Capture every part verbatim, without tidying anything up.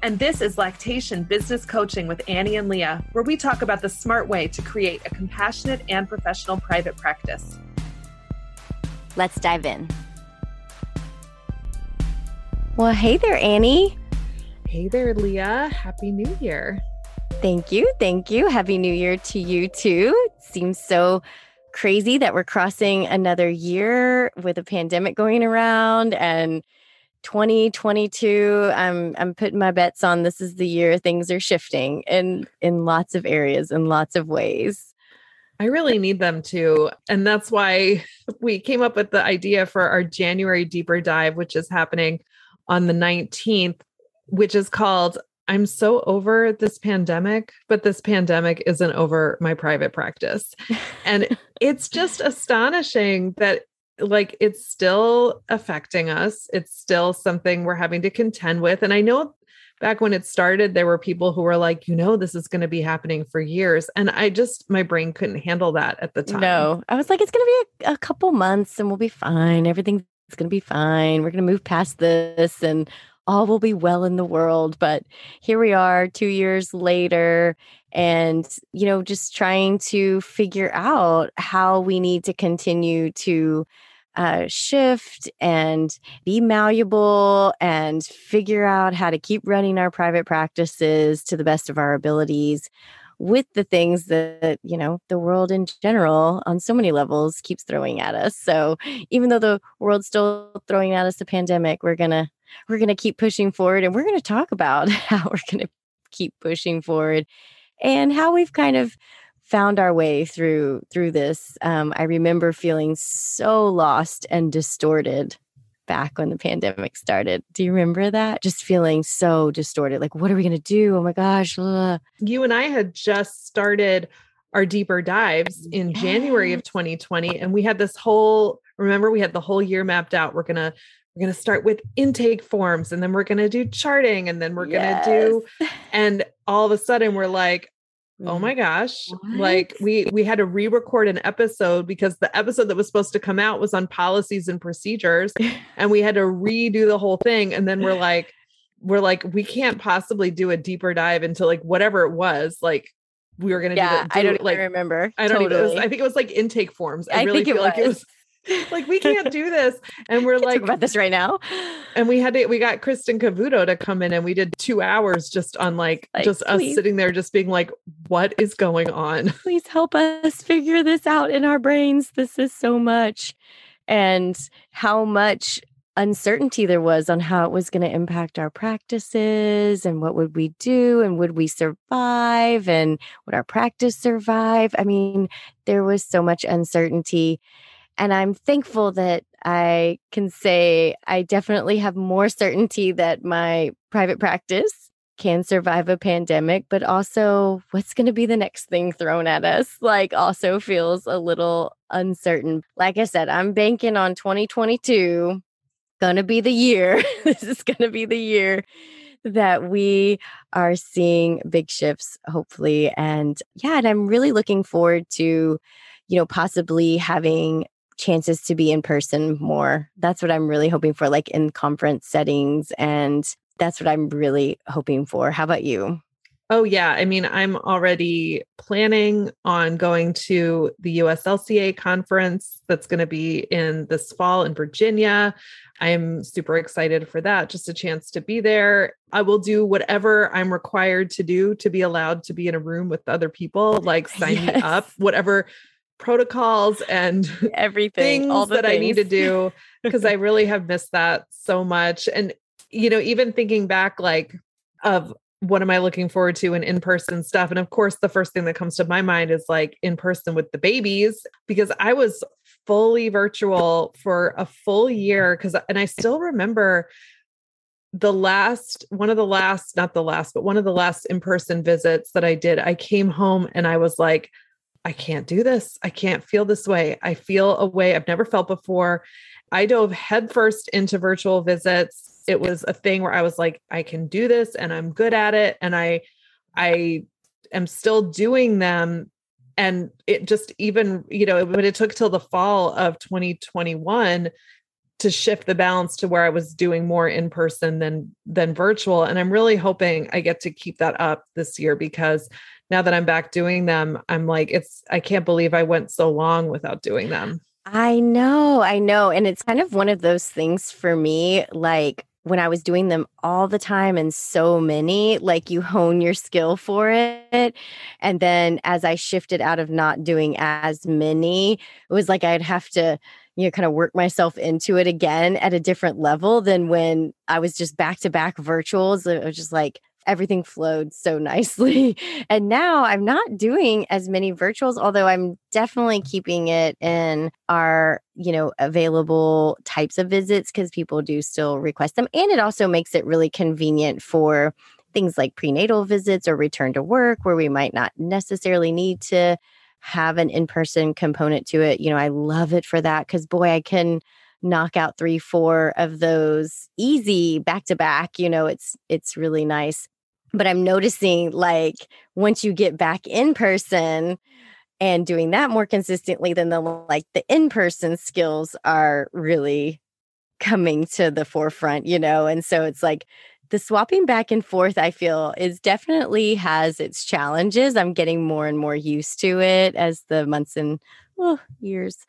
And this is Lactation Business Coaching with Annie and Leah, where we talk about the smart way to create a compassionate and professional private practice. Let's dive in. Well, hey there, Annie. Hey there, Leah. Happy New Year. Thank you. Thank you. Happy New Year to you, too. It seems so crazy that we're crossing another year with a pandemic going around, and twenty twenty-two, I'm I'm putting my bets on this is the year things are shifting in, in lots of areas, in lots of ways. I really need them to. And that's why we came up with the idea for our January deeper dive, which is happening on the nineteenth, which is called, I'm so over this pandemic, but this pandemic isn't over my private practice. And it's just astonishing that like it's still affecting us. It's still something we're having to contend with. And I know back when it started, there were people who were like, you know, this is going to be happening for years. And I just, my brain couldn't handle that at the time. No, I was like, it's going to be a, a couple months and we'll be fine. Everything's going to be fine. We're going to move past this and all will be well in the world. But here we are two years later and, you know, just trying to figure out how we need to continue to Uh, shift and be malleable and figure out how to keep running our private practices to the best of our abilities with the things that, you know, the world in general on so many levels keeps throwing at us. So even though the world's still throwing at us the pandemic, we're going to we're going to keep pushing forward, and we're going to talk about how we're going to keep pushing forward and how we've kind of found our way through through this. Um, I remember feeling so lost and distorted back when the pandemic started. Do you remember that? Just feeling so distorted. Like, what are we going to do? Oh my gosh. Ugh. You and I had just started our deeper dives in January of twenty twenty. And we had this whole, remember we had the whole year mapped out. We're going to We're going to start with intake forms, and then we're going to do charting, and then we're going to yes. do, and all of a sudden we're like, oh my gosh, what? Like we, we had to re-record an episode because the episode that was supposed to come out was on policies and procedures, and we had to redo the whole thing. And then we're like, we're like, we can't possibly do a deeper dive into like whatever it was. Like we were going to yeah, do that. I don't like, even remember. I don't totally. even, was, I think it was like intake forms. I, I really think feel it like it was like, we can't do this. And we're like, about this right now. And we had to, we got Kristen Cavuto to come in, and we did two hours just on like, like just please. us sitting there, just being like, what is going on? Please help us figure this out in our brains. This is so much. And how much uncertainty there was on how it was going to impact our practices, and what would we do, and would we survive, and would our practice survive? I mean, there was so much uncertainty. And I'm thankful that I can say I definitely have more certainty that my private practice can survive a pandemic, but also what's going to be the next thing thrown at us, like also feels a little uncertain. Like I said, I'm banking on twenty twenty-two, going to be the year. This is going to be the year that we are seeing big shifts, hopefully. And yeah, and I'm really looking forward to, you know, possibly having chances to be in person more. That's what I'm really hoping for, like in conference settings. And that's what I'm really hoping for. How about you? Oh, yeah. I mean, I'm already planning on going to the U S L C A conference that's going to be in this fall in Virginia. I'm super excited for that. Just a chance to be there. I will do whatever I'm required to do to be allowed to be in a room with other people, like sign yes. me up, whatever protocols and everything, things all the that things. I need to do, because I really have missed that so much. And, you know, even thinking back, like, of what am I looking forward to in in-person stuff? And of course, the first thing that comes to my mind is like in person with the babies, because I was fully virtual for a full year. Cause, and I still remember the last, one of the last, not the last, but one of the last in-person visits that I did, I came home and I was like, I can't do this. I can't feel this way. I feel a way I've never felt before. I dove headfirst into virtual visits. It was a thing where I was like, I can do this and I'm good at it. And I, I am still doing them. And it just even, you know, but it took till the fall of twenty twenty-one to shift the balance to where I was doing more in person than, than virtual. And I'm really hoping I get to keep that up this year, because now that I'm back doing them, I'm like, it's, I can't believe I went so long without doing them. I know, I know. And it's kind of one of those things for me, like, when I was doing them all the time and so many, like, you hone your skill for it. And then as I shifted out of not doing as many, it was like, I'd have to, you know, kind of work myself into it again at a different level than when I was just back to back virtuals. It was just like, everything flowed so nicely. And now I'm not doing as many virtuals, although I'm definitely keeping it in our, you know, available types of visits, because people do still request them. And it also makes it really convenient for things like prenatal visits or return to work, where we might not necessarily need to have an in-person component to it. You know, I love it for that, because boy, I can knock out three, four of those easy back to back. You know, it's, it's really nice. But I'm noticing, like, once you get back in person and doing that more consistently, then the, like, the in-person skills are really coming to the forefront, you know? And so it's like the swapping back and forth, I feel, is definitely has its challenges. I'm getting more and more used to it as the months and oh, years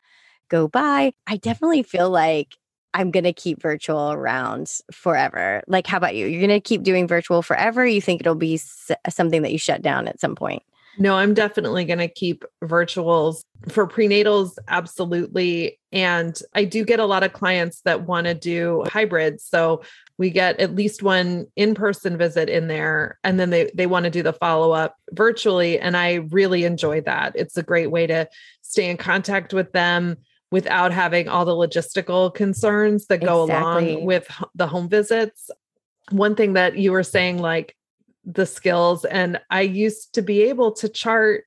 go by. I definitely feel like I'm going to keep virtual around forever. Like, how about you? You're going to keep doing virtual forever? You think it'll be s- something that you shut down at some point? No, I'm definitely going to keep virtuals for prenatals. Absolutely. And I do get a lot of clients that want to do hybrids. So we get at least one in-person visit in there, and then they, they want to do the follow-up virtually. And I really enjoy that. It's a great way to stay in contact with them without having all the logistical concerns that go exactly. along with the home visits. One thing that you were saying, like the skills, and I used to be able to chart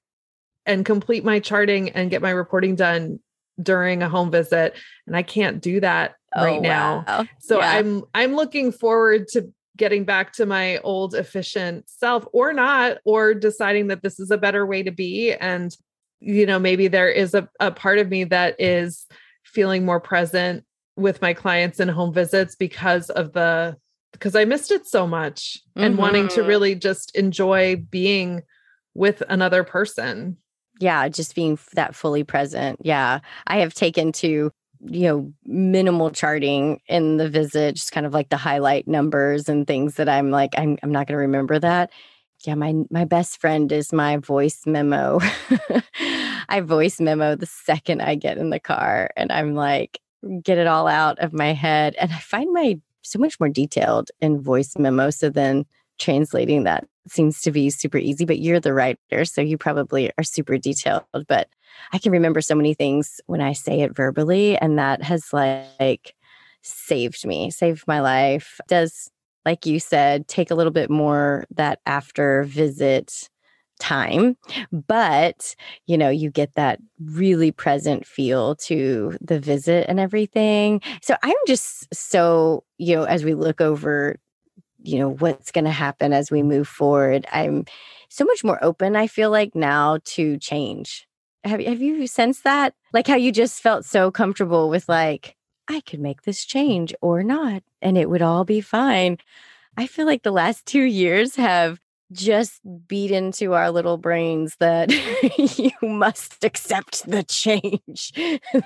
and complete my charting and get my reporting done during a home visit. And I can't do that oh, right wow. now. So yeah. I'm, I'm looking forward to getting back to my old efficient self, or not, or deciding that this is a better way to be. And you know, maybe there is a, a part of me that is feeling more present with my clients in home visits because of the, because I missed it so much mm-hmm. and wanting to really just enjoy being with another person. Yeah. Just being that fully present. Yeah. I have taken to, you know, minimal charting in the visit, just kind of like the highlight numbers and things that I'm like, I'm, I'm not going to remember that. Yeah, my my best friend is my voice memo. I voice memo the second I get in the car, and I'm like, get it all out of my head. And I find my so much more detailed in voice memo. So then translating that seems to be super easy, but you're the writer, so you probably are super detailed. But I can remember so many things when I say it verbally, and that has like saved me, saved my life. It does, like you said, take a little bit more that after visit time, but you know, you get that really present feel to the visit and everything. So I'm just so, you know, as we look over, you know, what's going to happen as we move forward, I'm so much more open, I feel like, now to change. Have, have you sensed that? Like how you just felt so comfortable with like, I could make this change or not, and it would all be fine. I feel like the last two years have just beat into our little brains that you must accept the change.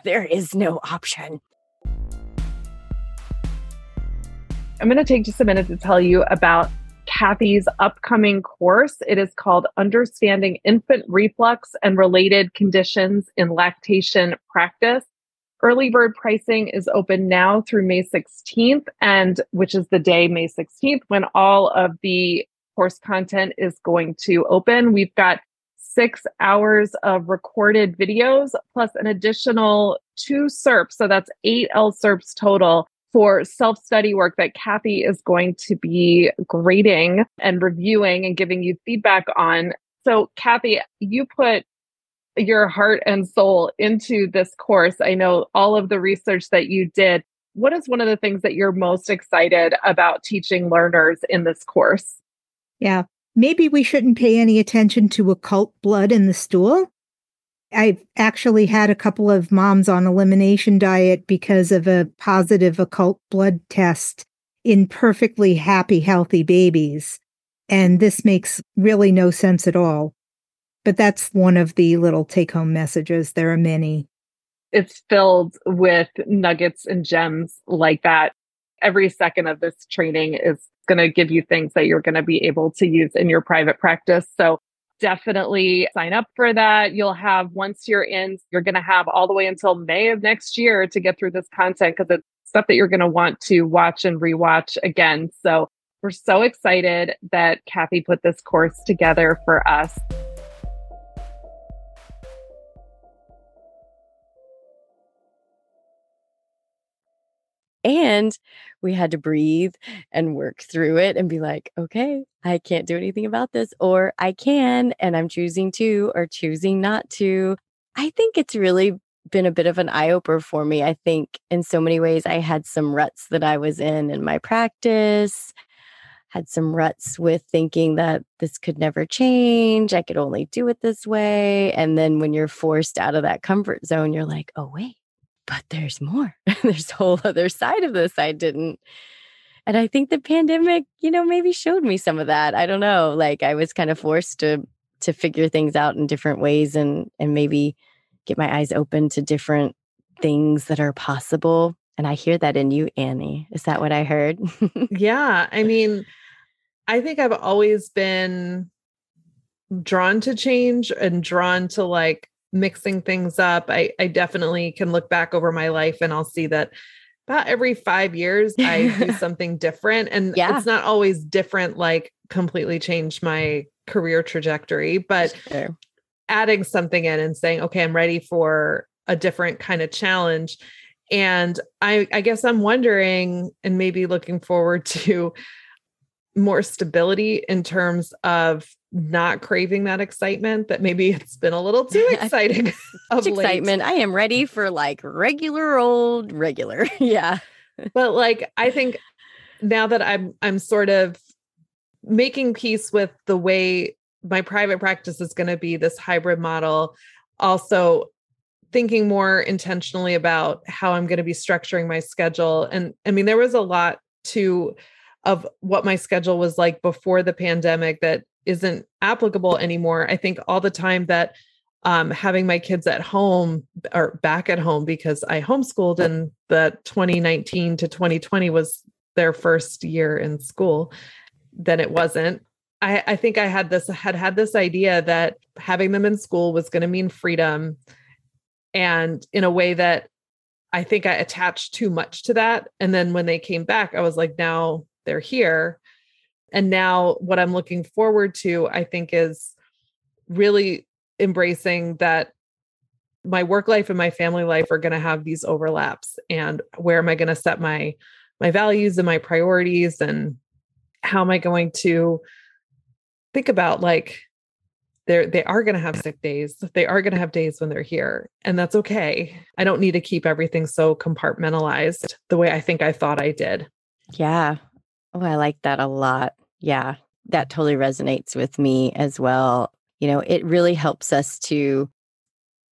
There is no option. I'm going to take just a minute to tell you about Kathy's upcoming course. It is called Understanding Infant Reflux and Related Conditions in Lactation Practice. Early bird pricing is open now through May sixteenth, and which is the day, May sixteenth, when all of the course content is going to open. We've got six hours of recorded videos, plus an additional two S E R Ps. So that's eight L S E R Ps total for self-study work that Kathy is going to be grading and reviewing and giving you feedback on. So Kathy, you put your heart and soul into this course. I know all of the research that you did. What is one of the things that you're most excited about teaching learners in this course? Yeah, maybe we shouldn't pay any attention to occult blood in the stool. I've actually had a couple of moms on elimination diet because of a positive occult blood test in perfectly happy, healthy babies. And this makes really no sense at all. But that's one of the little take-home messages. There are many. It's filled with nuggets and gems like that. Every second of this training is going to give you things that you're going to be able to use in your private practice. So definitely sign up for that. You'll have, once you're in, you're going to have all the way until May of next year to get through this content, because it's stuff that you're going to want to watch and rewatch again. So we're so excited that Kathy put this course together for us. And we had to breathe and work through it and be like, okay, I can't do anything about this, or I can, and I'm choosing to or choosing not to. I think it's really been a bit of an eye-opener for me. I think in so many ways, I had some ruts that I was in in my practice, had some ruts with thinking that this could never change. I could only do it this way. And then when you're forced out of that comfort zone, you're like, oh, wait. But there's more. There's a whole other side of this I didn't. And I think the pandemic, you know, maybe showed me some of that. I don't know. Like I was kind of forced to to figure things out in different ways and and maybe get my eyes open to different things that are possible. And I hear that in you, Annie. Is that what I heard? Yeah. I mean, I think I've always been drawn to change and drawn to like mixing things up. I, I definitely can look back over my life and I'll see that about every five years I do something different. And yeah. It's not always different, like completely change my career trajectory, but sure. Adding something in and saying, okay, I'm ready for a different kind of challenge. And I, I guess I'm wondering, and maybe looking forward to more stability in terms of not craving that excitement, that maybe it's been a little too exciting. of excitement. Late. I am ready for like regular old regular. Yeah. But like, I think now that I'm, I'm sort of making peace with the way my private practice is going to be this hybrid model, also thinking more intentionally about how I'm going to be structuring my schedule. And I mean, there was a lot to of what my schedule was like before the pandemic that isn't applicable anymore. I think all the time that um, having my kids at home or back at home, because I homeschooled and the twenty nineteen to twenty twenty was their first year in school. Then it wasn't. I, I think I had this, had had this idea that having them in school was going to mean freedom. And in a way that I think I attached too much to that. And then when they came back, I was like, now they're here. And now what I'm looking forward to, I think, is really embracing that my work life and my family life are going to have these overlaps, and where am I going to set my, my values and my priorities, and how am I going to think about like, they're, they are going to have sick days. They are going to have days when they're here, and that's okay. I don't need to keep everything so compartmentalized the way I think I thought I did. Yeah. Oh, I like that a lot. Yeah, that totally resonates with me as well. You know, it really helps us to,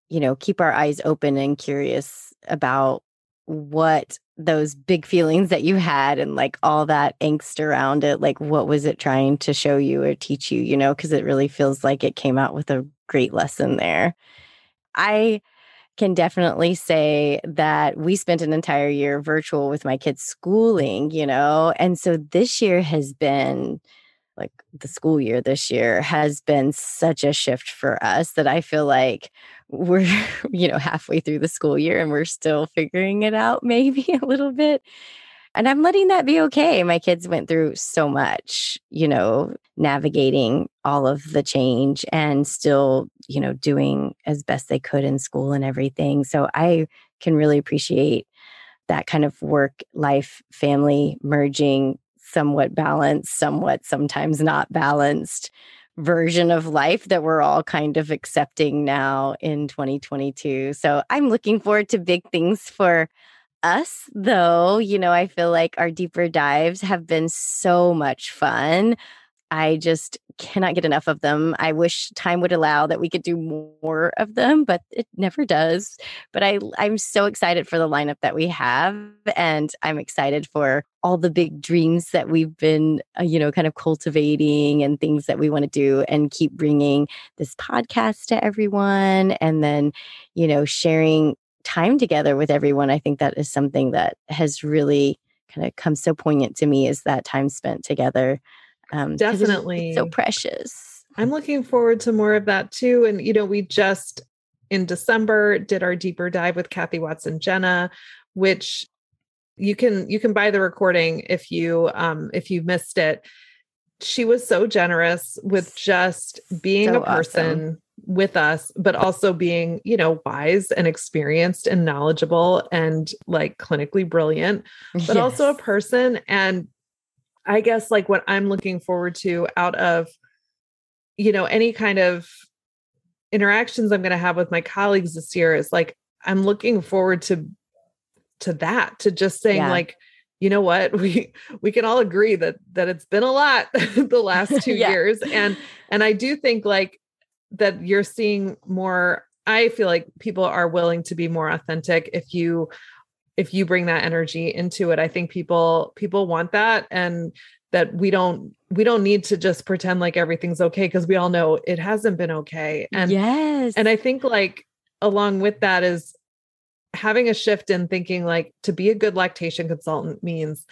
you know, keep our eyes open and curious about what those big feelings that you had and like all that angst around it, like what was it trying to show you or teach you, you know, because it really feels like it came out with a great lesson there. I can definitely say that we spent an entire year virtual with my kids' schooling, you know, and so this year has been like the school year this year has been such a shift for us that I feel like we're, you know, halfway through the school year and we're still figuring it out maybe a little bit. And I'm letting that be okay. My kids went through so much, you know, navigating all of the change and still, you know, doing as best they could in school and everything. So I can really appreciate that kind of work, life, family merging, somewhat balanced, somewhat sometimes not balanced version of life that we're all kind of accepting now in twenty twenty-two. So I'm looking forward to big things for us, though. You know, I feel like our deeper dives have been so much fun. I just cannot get enough of them. I wish time would allow that we could do more of them, but it never does. But I, I'm so excited for the lineup that we have. And I'm excited for all the big dreams that we've been, you know, kind of cultivating and things that we want to do and keep bringing this podcast to everyone. And then, you know, sharing time together with everyone. I think that is something that has really kind of come so poignant to me, is that time spent together. Um, Definitely. It's so precious. I'm looking forward to more of that too. And, you know, we just in December did our deeper dive with Kathy Watts and Jenna, which you can, you can buy the recording if you, um, if you missed it. She was so generous with just being so a person awesome. With us, but also being, you know, wise and experienced and knowledgeable and like clinically brilliant, but yes. also a person. And I guess like what I'm looking forward to out of, you know, any kind of interactions I'm going to have with my colleagues this year is like, I'm looking forward to, to that, to just saying yeah. like, you know what, we, we can all agree that, that it's been a lot the last two yeah. years. And, and I do think like that you're seeing more, I feel like people are willing to be more authentic if you if you bring that energy into it. I think people, people want that, and that we don't, we don't need to just pretend like everything's okay, 'cause we all know it hasn't been okay. And, yes. and I think like along with that is having a shift in thinking like to be a good lactation consultant means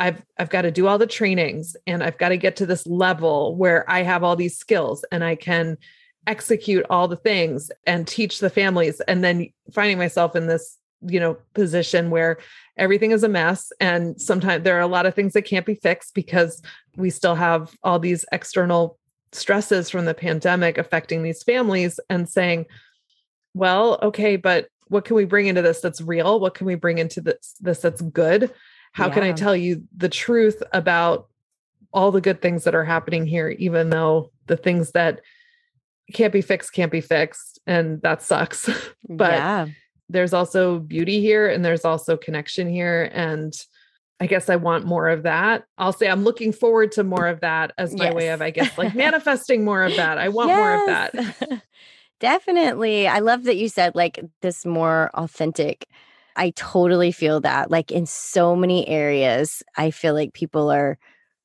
I've, I've got to do all the trainings and I've got to get to this level where I have all these skills and I can execute all the things and teach the families. And then finding myself in this, you know, position where everything is a mess. And sometimes there are a lot of things that can't be fixed because we still have all these external stresses from the pandemic affecting these families, and saying, well, okay, but what can we bring into this that's real? What can we bring into this, this that's good? How yeah. can I tell you the truth about all the good things that are happening here, even though the things that can't be fixed, can't be fixed. And that sucks. but yeah. There's also beauty here, and there's also connection here. And I guess I want more of that. I'll say I'm looking forward to more of that as my yes. way of, I guess, like manifesting more of that. I want yes. more of that. Definitely. I love that you said like this more authentic. I totally feel that like in so many areas, I feel like people are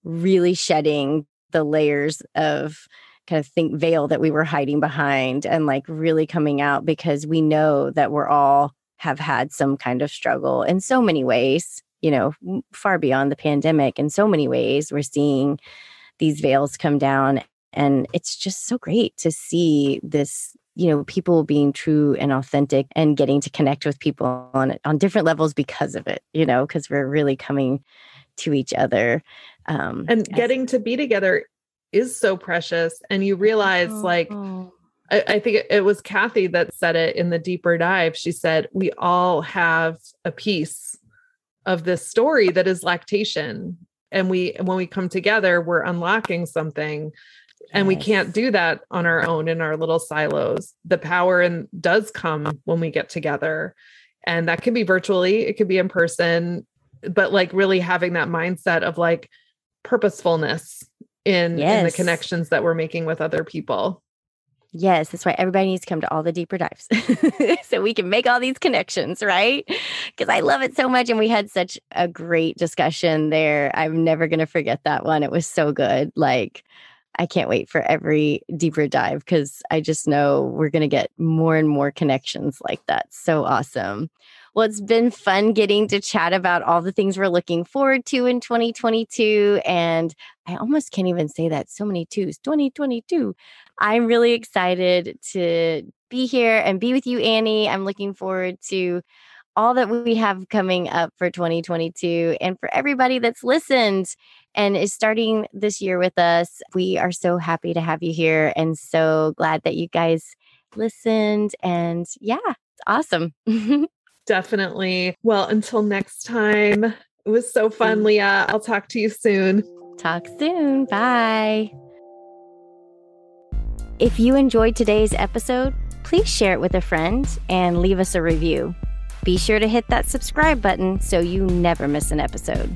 really shedding the layers of kind of think veil that we were hiding behind, and like really coming out, because we know that we're all have had some kind of struggle in so many ways, you know, far beyond the pandemic. In so many ways, we're seeing these veils come down, and it's just so great to see this, you know, people being true and authentic and getting to connect with people on, on different levels because of it, you know, because we're really coming to each other. Um, and getting as- to be together is so precious. And you realize like, I, I think it, it was Kathy that said it in the deeper dive. She said, we all have a piece of this story that is lactation. And we, when we come together, we're unlocking something, and yes. we can't do that on our own in our little silos. The power in, does come when we get together, and that can be virtually, it could be in person, but like really having that mindset of like purposefulness In, yes. in the connections that we're making with other people. Yes, that's why everybody needs to come to all the deeper dives so we can make all these connections, right? Because I love it so much. And we had such a great discussion there. I'm never going to forget that one. It was so good. Like, I can't wait for every deeper dive, because I just know we're going to get more and more connections like that. So awesome. Well, it's been fun getting to chat about all the things we're looking forward to in twenty twenty-two. And I almost can't even say that. So many twos, twenty twenty-two. I'm really excited to be here and be with you, Annie. I'm looking forward to all that we have coming up for twenty twenty-two. And for everybody that's listened and is starting this year with us, we are so happy to have you here and so glad that you guys listened. And yeah, it's awesome. Definitely. Well, until next time, it was so fun, Leah. I'll talk to you soon. Talk soon. Bye. If you enjoyed today's episode, please share it with a friend and leave us a review. Be sure to hit that subscribe button so you never miss an episode.